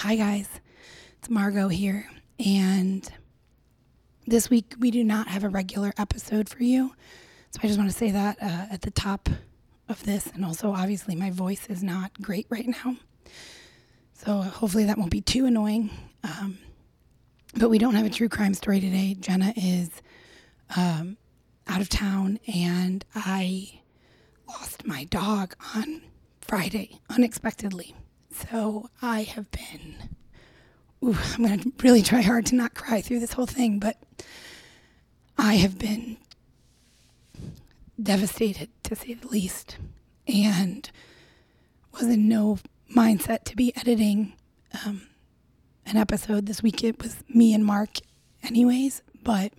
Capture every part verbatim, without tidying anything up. Hi guys, it's Margo here, and this week we do not have a regular episode for you, so I just want to say that uh, at the top of this, and also obviously my voice is not great right now, so hopefully that won't be too annoying, um, but we don't have a true crime story today. Jenna is um, out of town, and I lost my dog on Friday, unexpectedly. So I have been, ooh, I'm going to really try hard to not cry through this whole thing, but I have been devastated, to say the least, and was in no mindset to be editing um, an episode this week. It was me and Mark anyways, but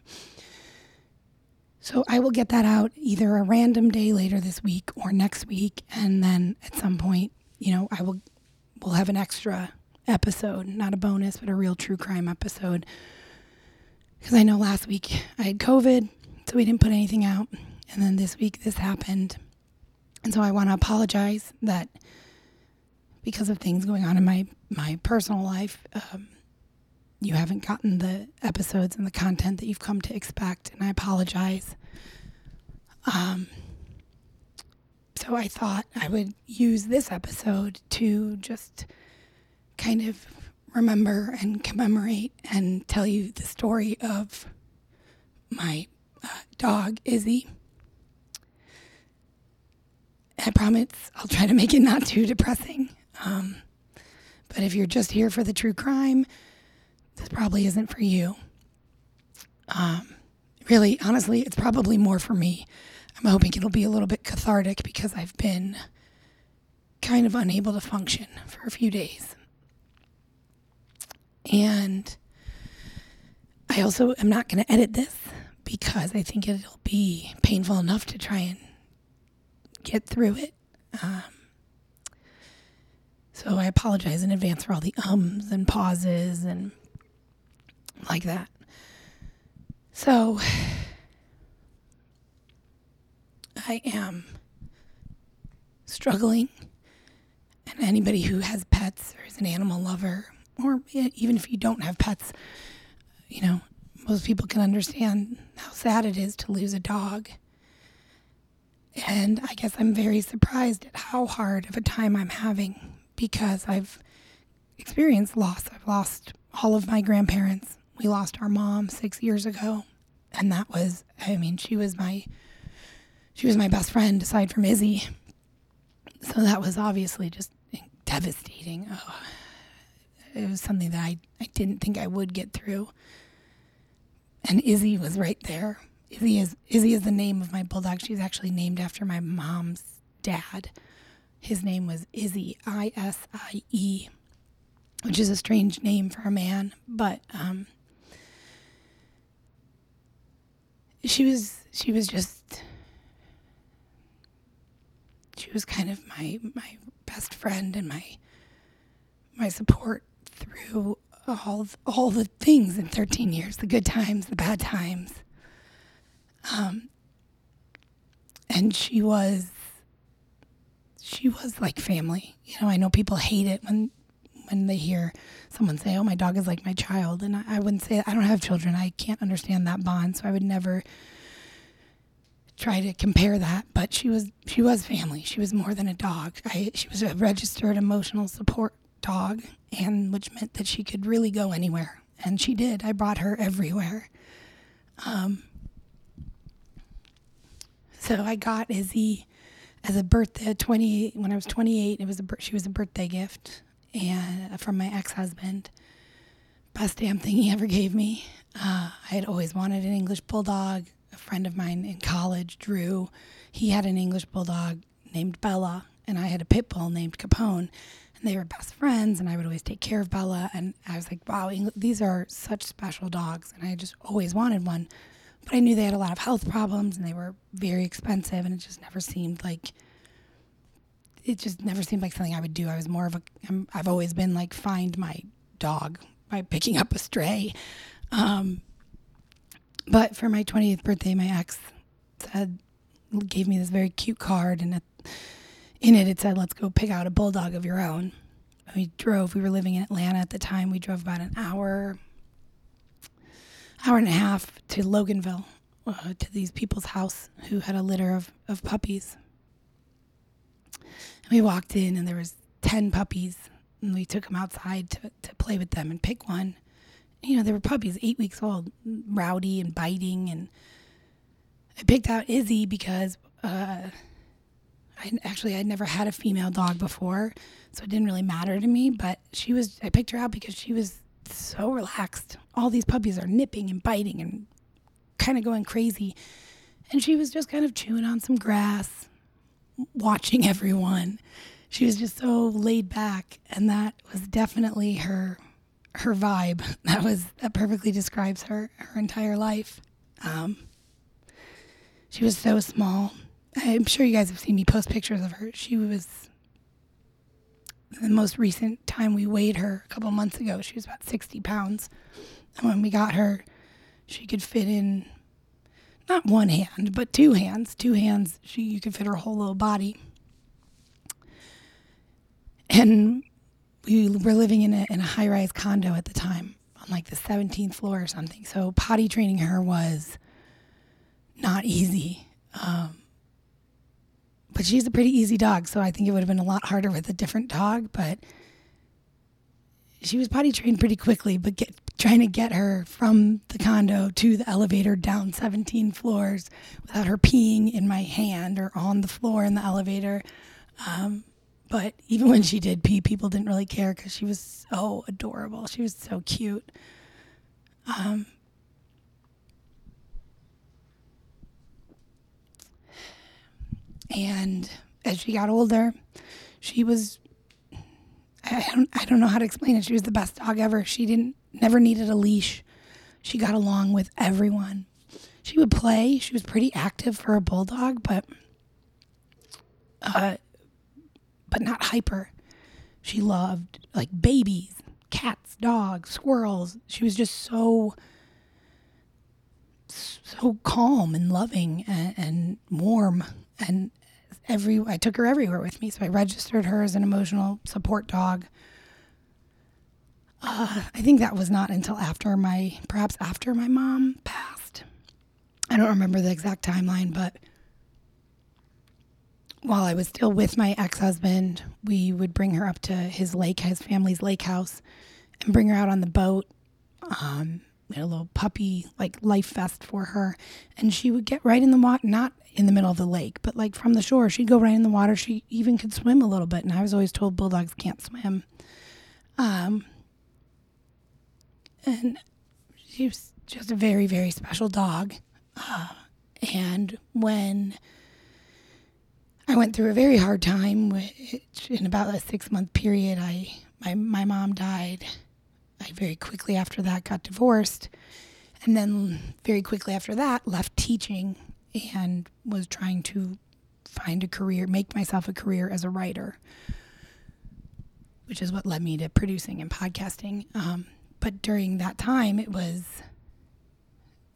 so I will get that out either a random day later this week or next week, and then at some point, you know, I will... We'll have an extra episode, not a bonus, but a real true crime episode. Because I know last week I had COVID, so we didn't put anything out. And then this week this happened. And so I want to apologize that because of things going on in my, my personal life, um, you haven't gotten the episodes and the content that you've come to expect. And I apologize. Um So I thought I would use this episode to just kind of remember and commemorate and tell you the story of my uh, dog, Izzy. I promise I'll try to make it not too depressing. Um, but if you're just here for the true crime, this probably isn't for you. Um, really, honestly, it's probably more for me. I'm hoping it'll be a little bit cathartic because I've been kind of unable to function for a few days. And I also am not going to edit this because I think it'll be painful enough to try and get through it. Um, so I apologize in advance for all the ums and pauses and like that. So I am struggling, and anybody who has pets or is an animal lover, or even if you don't have pets, you know, most people can understand how sad it is to lose a dog. And I guess I'm very surprised at how hard of a time I'm having, because I've experienced loss. I've lost all of my grandparents. We lost our mom six years ago, and that was, I mean, she was my... She was my best friend, aside from Izzy. So that was obviously just devastating. Oh, it was something that I, I didn't think I would get through. And Izzy was right there. Izzy is Izzy is the name of my bulldog. She's actually named after my mom's dad. His name was Izzy, I S I E, which is a strange name for a man. But um, she was she was just... She was kind of my, my best friend and my my support through all of, all the things in thirteen years, the good times, the bad times. Um, and she was she was like family. You know, I know people hate it when when they hear someone say, "Oh, my dog is like my child," and I, I wouldn't say that. I don't have children. I can't understand that bond, so I would never try to compare that, but she was she was family. She was more than a dog. I, she was a registered emotional support dog, and which meant that she could really go anywhere, and she did. I brought her everywhere. Um, so I got Izzy as a birthday twenty when I was twenty-eight. It was a she was a birthday gift, and from my ex-husband, best damn thing he ever gave me. Uh, I had always wanted an English bulldog. A friend of mine in college, Drew, he had an English bulldog named Bella, and I had a pit bull named Capone, and they were best friends, and I would always take care of Bella, and I was like, wow, Eng- these are such special dogs, and I just always wanted one, but I knew they had a lot of health problems, and they were very expensive, and it just never seemed like, it just never seemed like something I would do. I was more of a, I'm, I've always been like, find my dog by picking up a stray, um, But for my twentieth birthday, my ex said, gave me this very cute card, and in it it said, "Let's go pick out a bulldog of your own." we drove, we were living in Atlanta at the time, we drove about an hour, hour and a half to Loganville, uh, to these people's house who had a litter of, of puppies. And we walked in and there was ten puppies, and we took them outside to, to play with them and pick one. You know, they were puppies, eight weeks old, rowdy and biting. And I picked out Izzy because uh, I actually I'd never had a female dog before, so it didn't really matter to me. But she was, I picked her out because she was so relaxed. All these puppies are nipping and biting and kind of going crazy, and she was just kind of chewing on some grass, watching everyone. She was just so laid back, and that was definitely her. her vibe. That was, that perfectly describes her, her entire life. Um, she was so small. I'm sure you guys have seen me post pictures of her. She was, the most recent time we weighed her a couple months ago, she was about sixty pounds. And when we got her, she could fit in not one hand, but two hands, two hands. She, you could fit her whole little body. And we were living in a, in a high-rise condo at the time, on like the seventeenth floor or something. So potty training her was not easy. Um, but she's a pretty easy dog, so I think it would have been a lot harder with a different dog. But she was potty trained pretty quickly, but get, trying to get her from the condo to the elevator down seventeen floors without her peeing in my hand or on the floor in the elevator. Um, But even when she did pee, people didn't really care because she was so adorable. She was so cute. Um, and as she got older, she was, I don't, I don't know how to explain it. She was the best dog ever. She didn't, never needed a leash. She got along with everyone. She would play. She was pretty active for a bulldog, but, uh, but not hyper. She loved like babies, cats, dogs, squirrels. She was just so, so calm and loving and, and warm. And every, I took her everywhere with me. So I registered her as an emotional support dog. Uh, I think that was not until after my, perhaps after my mom passed. I don't remember the exact timeline, but while I was still with my ex-husband, we would bring her up to his lake, his family's lake house, and bring her out on the boat. Um, we had a little puppy, like, life vest for her. And she would get right in the water, not in the middle of the lake, but, like, from the shore. She'd go right in the water. She even could swim a little bit. And I was always told bulldogs can't swim. Um, and she was just a very, very special dog. Uh, and when I went through a very hard time, which in about a six-month period, I my, my mom died. I very quickly after that got divorced, and then very quickly after that left teaching and was trying to find a career, make myself a career as a writer, which is what led me to producing and podcasting. Um, but during that time, it was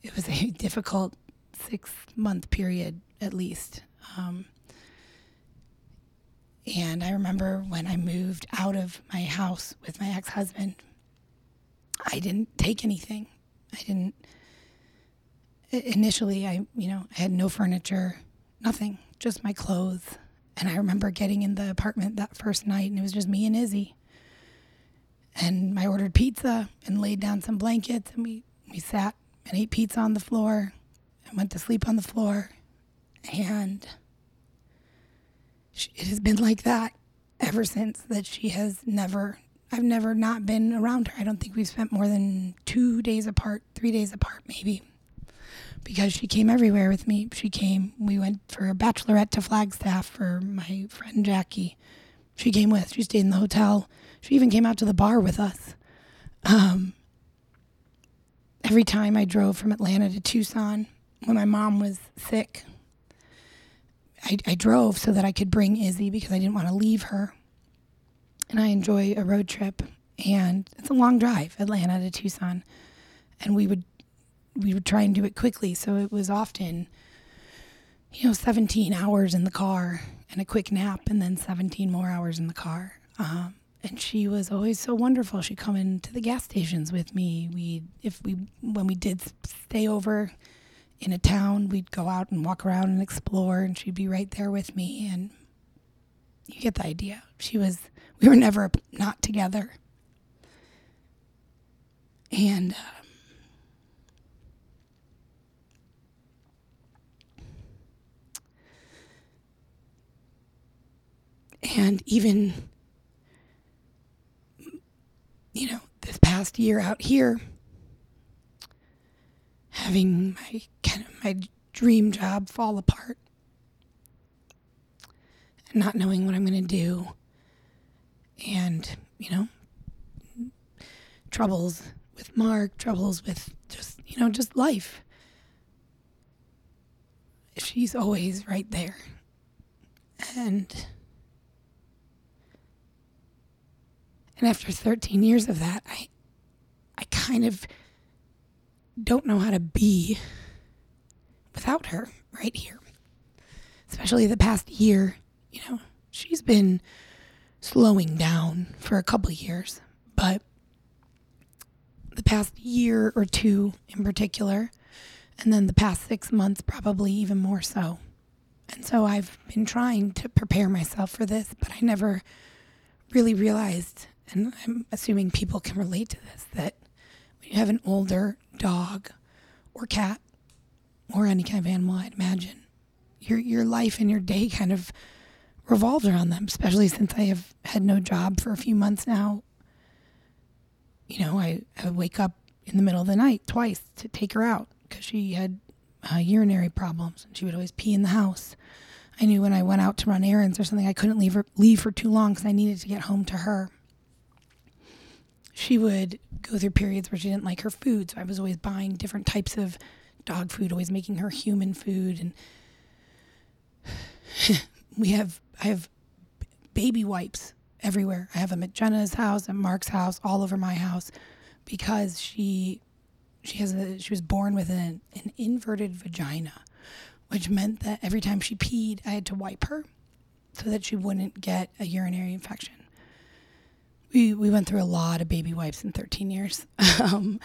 it was a difficult six-month period at least. Um, And I remember when I moved out of my house with my ex-husband, I didn't take anything. I didn't, initially I, you know, I had no furniture, nothing, just my clothes. And I remember getting in the apartment that first night and it was just me and Izzy. And I ordered pizza and laid down some blankets and we, we sat and ate pizza on the floor and went to sleep on the floor. And it has been like that ever since, that she has never, I've never not been around her. I don't think we've spent more than two days apart, three days apart maybe, because she came everywhere with me. She came, we went for a bachelorette to Flagstaff for my friend Jackie. She came with, she stayed in the hotel. She even came out to the bar with us. Um, every time I drove from Atlanta to Tucson when my mom was sick, I, I drove so that I could bring Izzy because I didn't want to leave her. And I enjoy a road trip, and it's a long drive, Atlanta to Tucson. And we would we would try and do it quickly, so it was often, you know, seventeen hours in the car and a quick nap, and then seventeen more hours in the car. Um, And she was always so wonderful. She'd come into the gas stations with me. We, if we, when we did stay over in a town, we'd go out and walk around and explore, and she'd be right there with me. And you get the idea. She was, we were never not together. And um, and even, you know, this past year out here, having my kind of my dream job fall apart and not knowing what I'm going to do, and, you know, troubles with Mark, troubles with just, you know, just life. She's always right there. And and after thirteen years of that, I I kind of don't know how to be without her right here. Especially the past year, you know, she's been slowing down for a couple of years, but the past year or two in particular, and then the past six months probably even more so. And so I've been trying to prepare myself for this, but I never really realized, and I'm assuming people can relate to this, that when you have an older dog or cat or any kind of animal, I'd imagine, your your life and your day kind of revolves around them, especially since I have had no job for a few months now. You know, I, I would wake up in the middle of the night twice to take her out because she had uh, urinary problems, and she would always pee in the house. I knew when I went out to run errands or something, I couldn't leave her, leave for too long because I needed to get home to her. She would go through periods where she didn't like her food, so I was always buying different types of dog food, always making her human food. And we have I have baby wipes everywhere. I have them at Jenna's house, at Mark's house, all over my house, because she she has a, she was born with an, an inverted vagina, which meant that every time she peed, I had to wipe her so that she wouldn't get a urinary infection. We we went through a lot of baby wipes in thirteen years, um,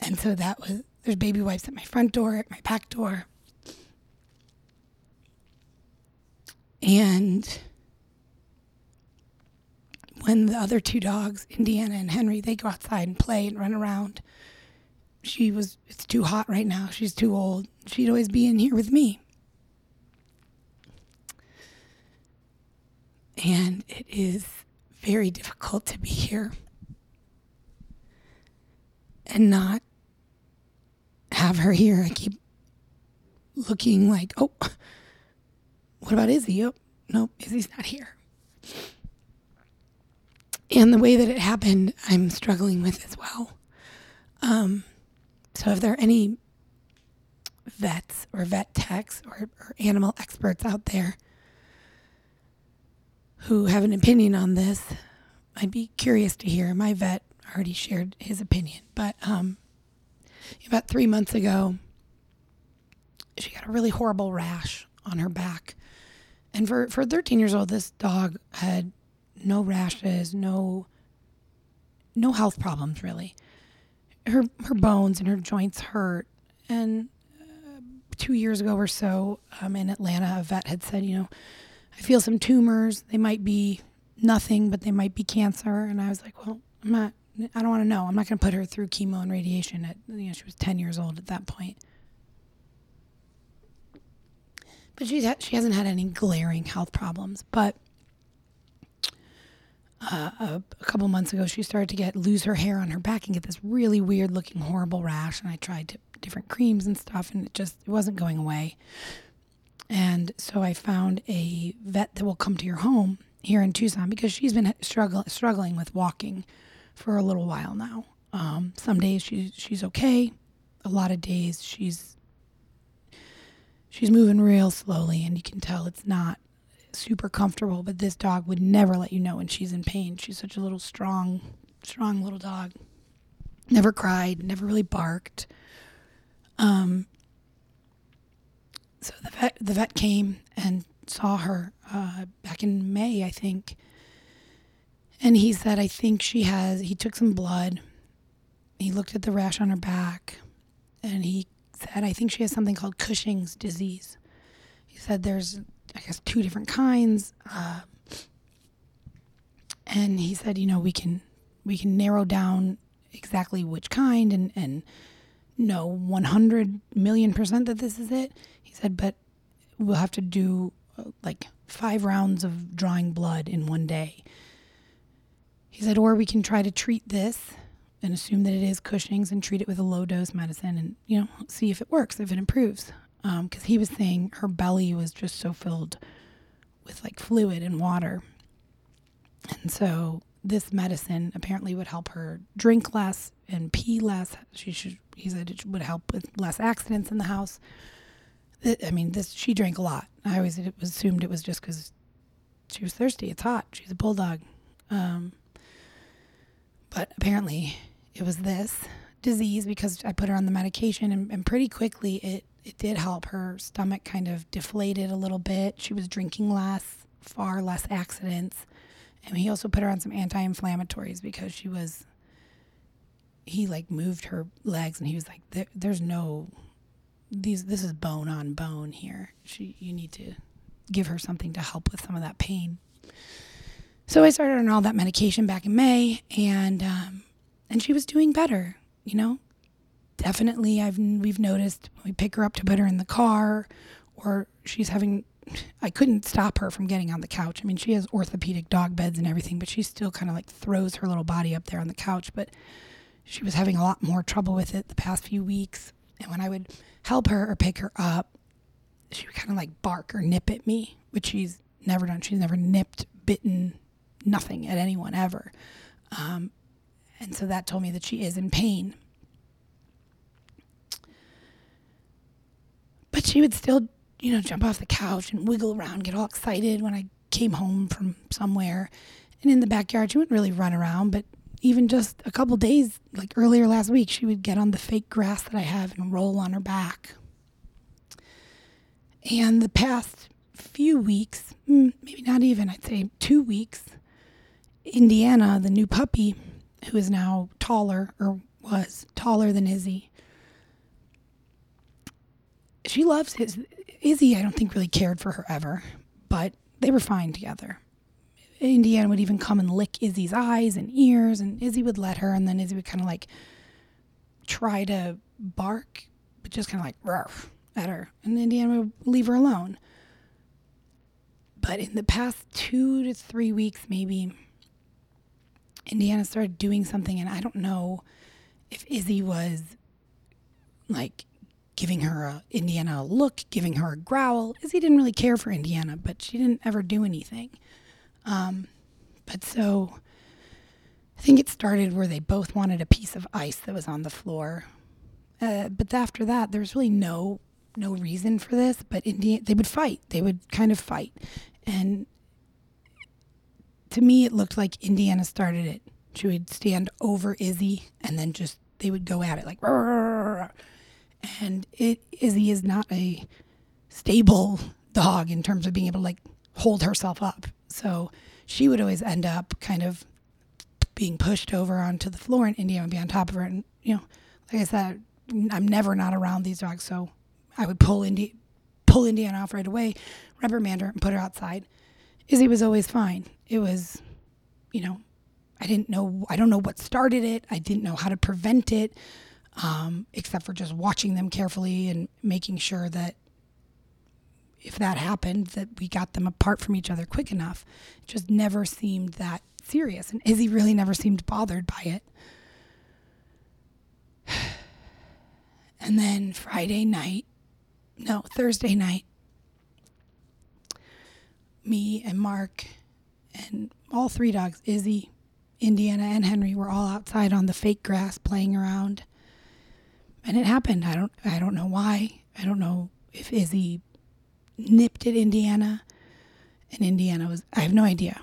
and so that was there's baby wipes at my front door, at my back door, and when the other two dogs, Indiana and Henry, they go outside and play and run around, she was, it's too hot right now. She's too old. She'd always be in here with me. And it is very difficult to be here and not have her here. I keep looking like, oh, what about Izzy? Oh, nope, Izzy's not here. And the way that it happened, I'm struggling with as well. Um, so if there are any vets or vet techs or, or animal experts out there who have an opinion on this, I'd be curious to hear. My vet already shared his opinion. But um, about three months ago, she got a really horrible rash on her back. And for, for thirteen years old, this dog had no rashes, no no health problems, really. Her her bones and her joints hurt. And uh, two years ago or so, um, in Atlanta, a vet had said, you know, I feel some tumors. They might be nothing, but they might be cancer. And I was like, well, I'm not, I don't want to know. I'm not going to put her through chemo and radiation. At, you know, she was ten years old at that point. But she's ha- she hasn't had any glaring health problems. But Uh, a, a couple months ago, she started to get lose her hair on her back and get this really weird looking horrible rash. And I tried to, different creams and stuff, and it just it wasn't going away. And so I found a vet that will come to your home here in Tucson, because she's been struggle, struggling with walking for a little while now. Um, some days she, she's okay. A lot of days she's she's moving real slowly, and you can tell it's not super comfortable. But this dog would never let you know when she's in pain. She's such a little strong, strong little dog. Never cried, never really barked. Um. So the vet, the vet came and saw her uh, back in May, I think, And he said, I think she has, he took some blood. He looked at the rash on her back and he said, I think she has something called Cushing's disease. He said there's, I guess, two different kinds. Uh, and he said, you know, we can we can narrow down exactly which kind and, and know one hundred million percent that this is it. He said, but we'll have to do like five rounds of drawing blood in one day. He said, or we can try to treat this and assume that it is Cushing's and treat it with a low dose medicine and, you know, see if it works, if it improves. Um, 'cause he was saying her belly was just so filled with like fluid and water. And so this medicine apparently would help her drink less and pee less. She should, he said it would help with less accidents in the house. I mean, this, she drank a lot. I always assumed it was just 'cause she was thirsty. It's hot. She's a bulldog. Um, But apparently it was this disease because I put her on the medication and, and pretty quickly it, it did help. Her stomach kind of deflated a little bit. She was drinking less, far less accidents. And he also put her on some anti-inflammatories because she was, he like moved her legs and he was like, there, there's no, these this is bone on bone here. She, you need to give her something to help with some of that pain. So I started on all that medication back in May, and um, and she was doing better, you know. Definitely, I've we've noticed when we pick her up to put her in the car, or she's having, I couldn't stop her from getting on the couch. I mean, she has orthopedic dog beds and everything, but she still kind of like throws her little body up there on the couch. But she was having a lot more trouble with it the past few weeks. And when I would help her or pick her up, she would kind of like bark or nip at me, which she's never done. She's never nipped, bitten, nothing at anyone ever. Um, and so that told me that she is in pain. But she would still, you know, jump off the couch and wiggle around, get all excited when I came home from somewhere. And in the backyard, she wouldn't really run around, but even just a couple days, like earlier last week, she would get on the fake grass that I have and roll on her back. And the past few weeks, maybe not even, I'd say two weeks, Indiana, the new puppy, who is now taller, or was taller than Izzy. She loves his, Izzy, I don't think really cared for her ever, but they were fine together. Indiana would even come and lick Izzy's eyes and ears, and Izzy would let her, and then Izzy would kind of like try to bark, but just kind of like ruff at her, and Indiana would leave her alone. But in the past two to three weeks, maybe, Indiana started doing something, and I don't know if Izzy was, like, giving her a, Indiana a look, giving her a growl. Izzy didn't really care for Indiana, but she didn't ever do anything. Um, but so I think it started where they both wanted a piece of ice that was on the floor. Uh, but after that, there was really no no reason for this, but Indiana, they would fight. They would kind of fight. And to me, it looked like Indiana started it. She would stand over Izzy, and then just, they would go at it like, rrr. And it, Izzy is not a stable dog in terms of being able to like hold herself up. So she would always end up kind of being pushed over onto the floor, and Indiana would be on top of her. And, you know, like I said, I'm never not around these dogs. So I would pull Indi- pull Indiana off right away, reprimand her, and put her outside. Izzy was always fine. It was, you know, I didn't know, I don't know what started it. I didn't know how to prevent it, um, except for just watching them carefully and making sure that if that happened, that we got them apart from each other quick enough. It just never seemed that serious. And Izzy really never seemed bothered by it. And then Friday night, no, Thursday night, me and Mark and all three dogs, Izzy, Indiana, and Henry, were all outside on the fake grass playing around. And it happened. I don't I don't know why. I don't know if Izzy nipped at Indiana, and Indiana was, I have no idea.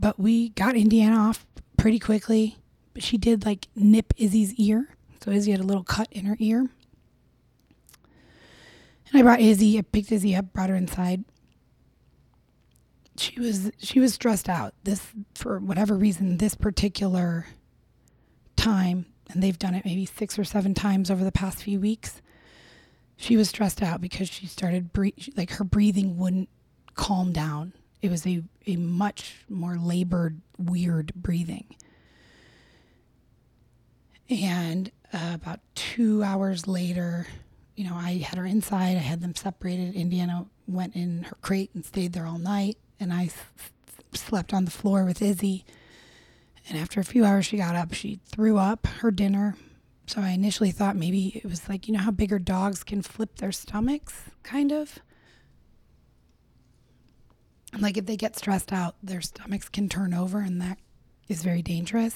But we got Indiana off pretty quickly. But she did like nip Izzy's ear. So Izzy had a little cut in her ear. And I brought Izzy, I picked Izzy up, brought her inside. she was she was stressed out. This, for whatever reason, this particular time, and they've done it maybe six or seven times over the past few weeks, she was stressed out because she started bre- like her breathing wouldn't calm down. It was a, a much more labored, weird breathing. And uh, about two hours later, you know, I had her inside. I had them separated. Indiana went in her crate and stayed there all night. And I s- slept on the floor with Izzy. And after a few hours, she got up. She threw up her dinner. So I initially thought maybe it was like, you know how bigger dogs can flip their stomachs, kind of? And like if they get stressed out, their stomachs can turn over, and that is very dangerous.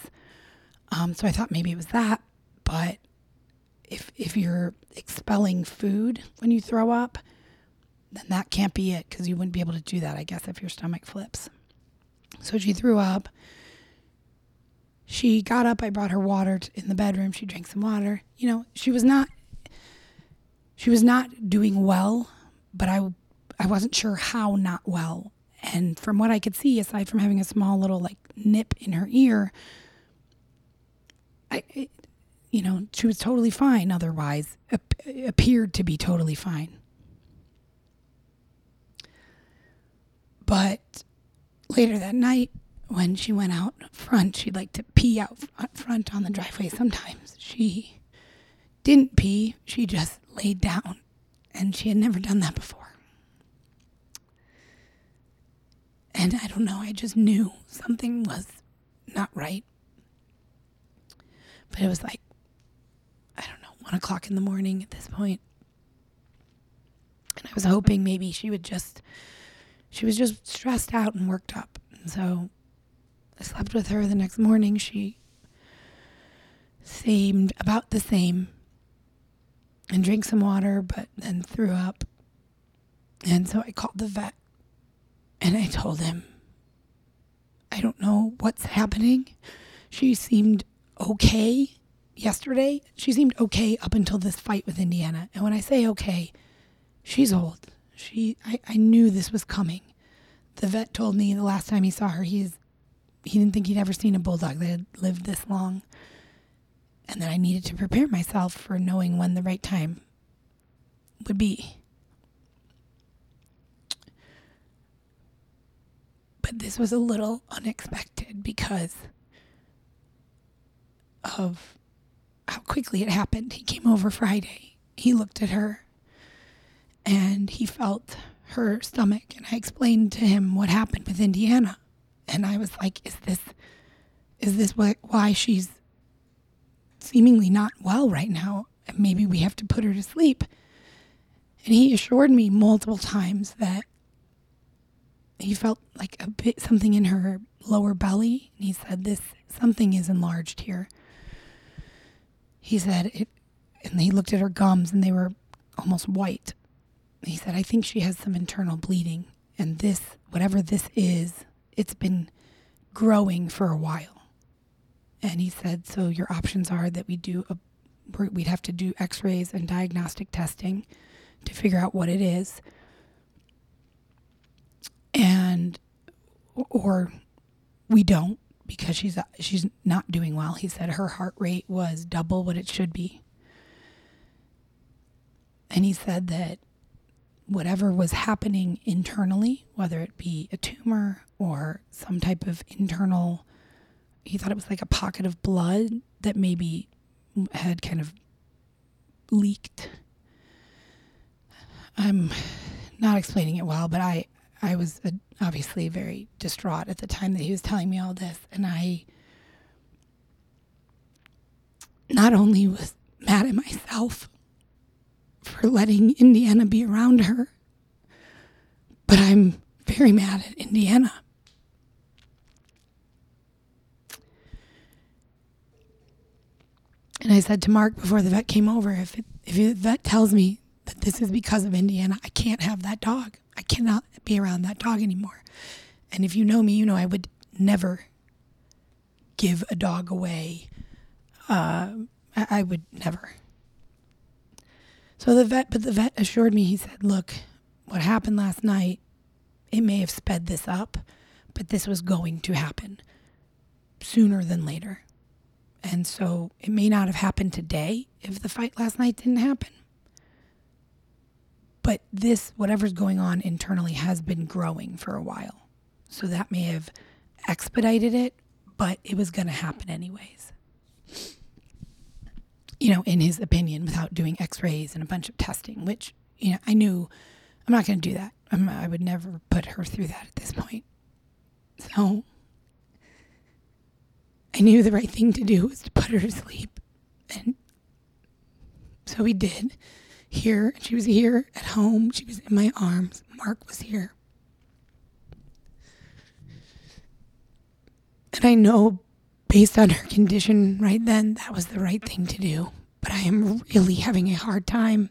Um, so I thought maybe it was that. But if if you're expelling food when you throw up, then that can't be it, because you wouldn't be able to do that, I guess, if your stomach flips. So she threw up. She got up. I brought her water in the bedroom. She drank some water. You know, she was not she was not doing well, but I, I wasn't sure how not well. And from what I could see, aside from having a small little, like, nip in her ear, I, it, you know, she was totally fine otherwise, ap- appeared to be totally fine. But later that night, when she went out front, she liked to pee out front on the driveway sometimes. She didn't pee. She just laid down, and she had never done that before. And I don't know, I just knew something was not right. But it was like, I don't know, one o'clock in the morning at this point. And I was hoping maybe she would just, she was just stressed out and worked up. And so I slept with her the next morning. She seemed about the same and drank some water, but then threw up. And so I called the vet and I told him, I don't know what's happening. She seemed okay yesterday. She seemed okay up until this fight with Indiana. And when I say okay, she's old. She, I, I knew this was coming. The vet told me the last time he saw her, he's, he didn't think he'd ever seen a bulldog that had lived this long, and that I needed to prepare myself for knowing when the right time would be. But this was a little unexpected because of how quickly it happened. He came over Friday. He looked at her and he felt her stomach, and I explained to him what happened with Indiana. And I was like, is this is this what, why she's seemingly not well right now? And maybe we have to put her to sleep. And he assured me multiple times that he felt like a bit something in her lower belly. And he said, this something is enlarged here. He said it, and he looked at her gums and they were almost white. He said, I think she has some internal bleeding, and this, whatever this is, it's been growing for a while. And he said, so your options are that we do a, we'd have to do x-rays and diagnostic testing to figure out what it is. And, or we don't, because she's, she's not doing well. He said her heart rate was double what it should be. And he said that whatever was happening internally, whether it be a tumor or some type of internal, he thought it was like a pocket of blood that maybe had kind of leaked. I'm not explaining it well, but I, I was obviously very distraught at the time that he was telling me all this. And I not only was mad at myself for letting Indiana be around her, but I'm very mad at Indiana. And I said to Mark before the vet came over, if, it, if the vet tells me that this is because of Indiana, I can't have that dog. I cannot be around that dog anymore. And if you know me, you know I would never give a dog away. Uh, I, I would never. So the vet, but the vet assured me, he said, look, what happened last night It may have sped this up, but this was going to happen sooner than later. And so it may not have happened today if the fight last night didn't happen. But this, whatever's going on internally, has been growing for a while. So that may have expedited it, but it was going to happen anyways. You know, in his opinion, without doing x-rays and a bunch of testing, which, you know, I knew I'm not going to do that. I'm, I would never put her through that at this point. So I knew the right thing to do was to put her to sleep. And so we did. Here, she was here at home. She was in my arms. Mark was here. And I know, based on her condition right then, that was the right thing to do. But I am really having a hard time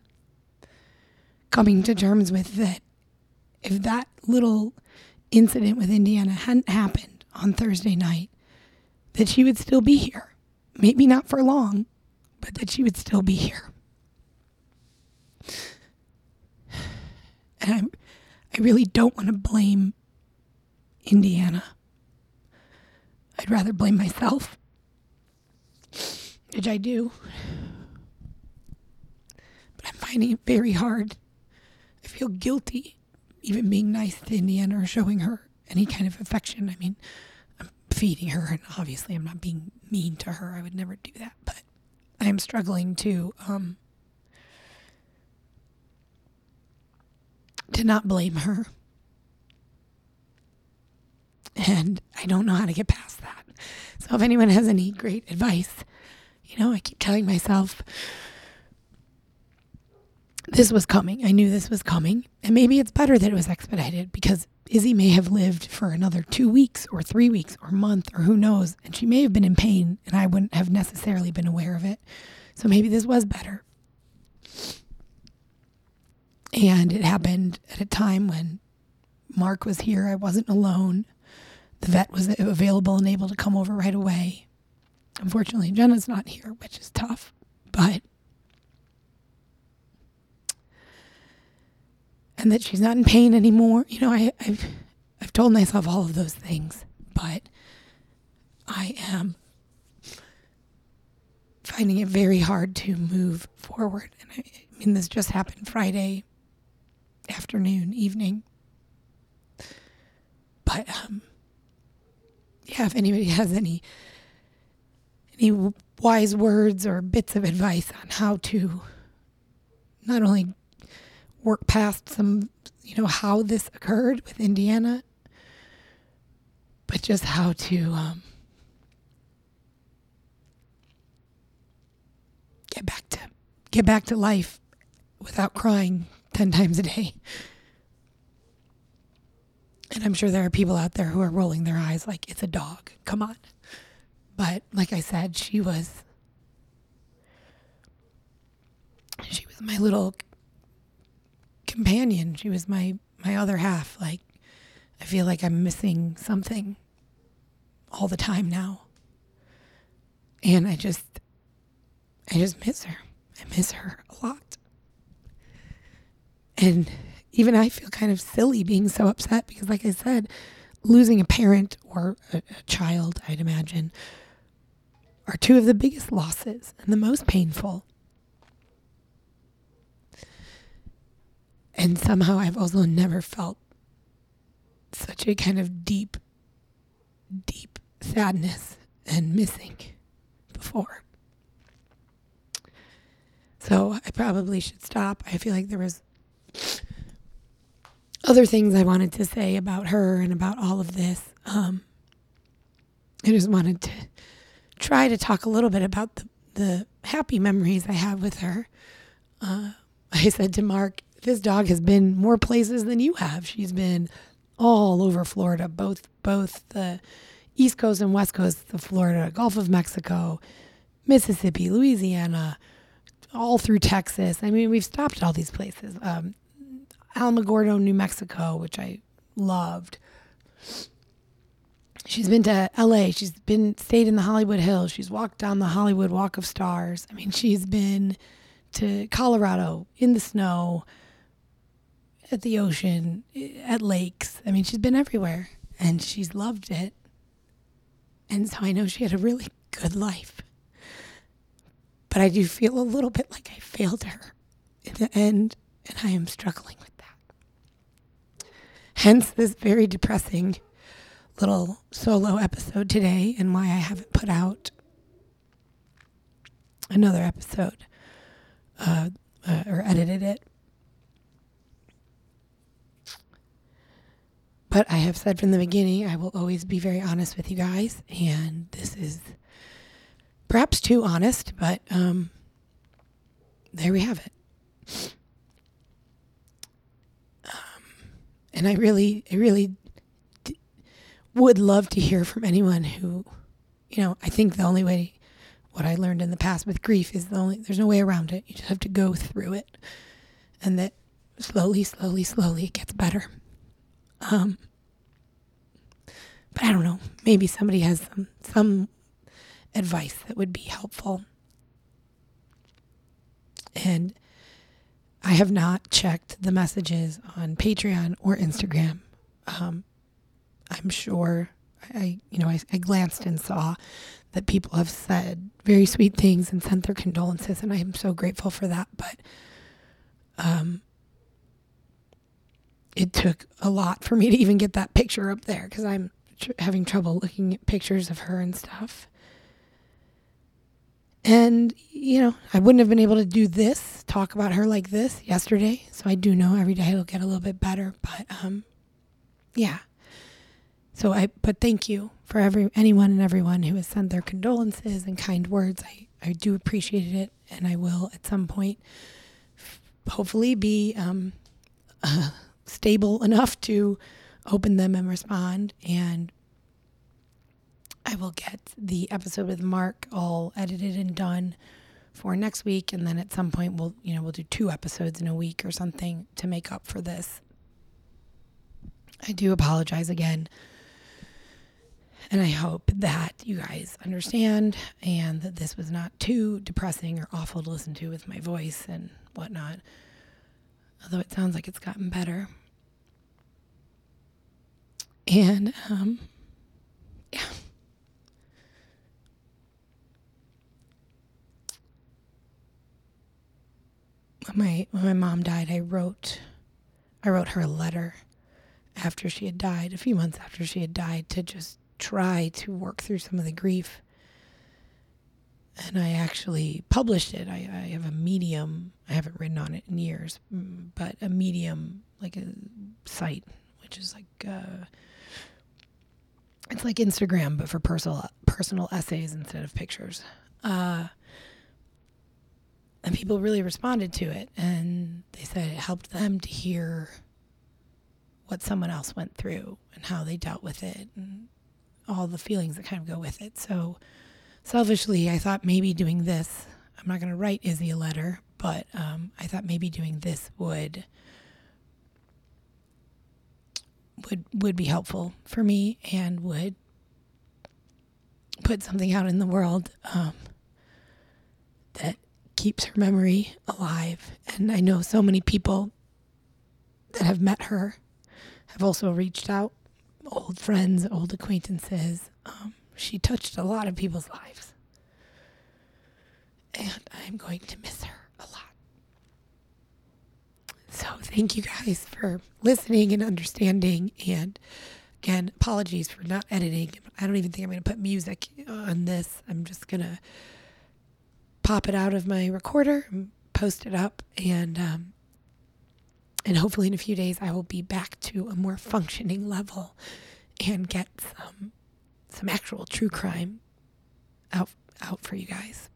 coming to terms with that. If that little incident with Indiana hadn't happened on Thursday night, that she would still be here. Maybe not for long, but that she would still be here. And I'm, I really don't want to blame Indiana. I'd rather blame myself, which I do. But I'm finding it very hard. I feel guilty even being nice to Indiana or showing her any kind of affection. I mean, I'm feeding her, and obviously I'm not being mean to her. I would never do that. But I am struggling to um, to not blame her. And I don't know how to get past that. So if anyone has any great advice, you know, I keep telling myself, this was coming. I knew this was coming. And maybe it's better that it was expedited, because Izzy may have lived for another two weeks or three weeks or a month or who knows. And she may have been in pain and I wouldn't have necessarily been aware of it. So maybe this was better. And it happened at a time when Mark was here. I wasn't alone. The vet was available and able to come over right away. Unfortunately, Jenna's not here, which is tough, but... And that she's not in pain anymore. You know, I, I've I've told myself all of those things, but I am finding it very hard to move forward. And I, I mean, this just happened Friday afternoon, evening. But, um... yeah, if anybody has any any wise words or bits of advice on how to not only work past some, you know, how this occurred with Indiana, but just how to um, get back to get back to life without crying ten times a day. And I'm sure there are people out there who are rolling their eyes like, it's a dog, come on. But like I said, she was, she was my little companion. She was my, my other half. Like, I feel like I'm missing something all the time now. And I just, I just miss her. I miss her a lot. And even I feel kind of silly being so upset because, like I said, losing a parent or a, a child, I'd imagine, are two of the biggest losses and the most painful. And somehow I've also never felt such a kind of deep, deep sadness and missing before. So I probably should stop. I feel like there was... other things I wanted to say about her and about all of this. Um, I just wanted to try to talk a little bit about the, the happy memories I have with her. Uh, I said to Mark, this dog has been more places than you have. She's been all over Florida, both both the East Coast and West Coast of Florida, Gulf of Mexico, Mississippi, Louisiana, all through Texas. I mean, we've stopped at all these places. Um, Alamogordo, New Mexico, which I loved. She's been to L A. She's been stayed in the Hollywood Hills. She's walked down the Hollywood Walk of Stars. I mean, she's been to Colorado in the snow, at the ocean, at lakes. I mean, she's been everywhere, and she's loved it. And so I know she had a really good life. But I do feel a little bit like I failed her in the end, and I am struggling with that. Hence this very depressing little solo episode today, and why I haven't put out another episode uh, uh, or edited it. But I have said from the beginning, I will always be very honest with you guys. And this is perhaps too honest, but um, there we have it. Um, and I really, I really d- would love to hear from anyone who, you know, I think the only way, what I learned in the past with grief is the only, there's no way around it. You just have to go through it. And that slowly, slowly, slowly it gets better. Um, but I don't know, maybe somebody has some, some advice that would be helpful. And I have not checked the messages on Patreon or Instagram. Um, I'm sure I, you know, I, I glanced and saw that people have said very sweet things and sent their condolences, and I am so grateful for that. But, um, it took a lot for me to even get that picture up there, because I'm tr- having trouble looking at pictures of her and stuff. And, you know, I wouldn't have been able to do this, talk about her like this yesterday. So I do know every day it'll get a little bit better. But, um, yeah. So I, but thank you for every anyone and everyone who has sent their condolences and kind words. I, I do appreciate it. And I will at some point hopefully be, um, uh, stable enough to open them and respond, and I will get the episode with Mark all edited and done for next week, and then at some point we'll, you know, we'll do two episodes in a week or something to make up for this. I do apologize again, and I hope that you guys understand and that this was not too depressing or awful to listen to with my voice and whatnot. Although it sounds like it's gotten better. And, um, yeah. When my, when my mom died, I wrote, I wrote her a letter after she had died, a few months after she had died, to just try to work through some of the grief. And I actually published it. I, I have a Medium. I haven't written on it in years, but a Medium, like a site, which is like, uh, it's like Instagram, but for personal personal essays instead of pictures. Uh, and people really responded to it. And they said it helped them to hear what someone else went through and how they dealt with it and all the feelings that kind of go with it. So selfishly, I thought maybe doing this, I'm not going to write Izzy a letter, but um, I thought maybe doing this would would would be helpful for me and would put something out in the world um, that keeps her memory alive. And I know so many people that have met her have also reached out, old friends, old acquaintances. Um, She touched a lot of people's lives. And I'm going to miss her a lot. So thank you guys for listening and understanding. And again, apologies for not editing. I don't even think I'm going to put music on this. I'm just going to pop it out of my recorder and post it up. And, um, and hopefully in a few days, I will be back to a more functioning level and get some some actual true crime out out for you guys.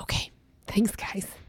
Okay, thanks guys.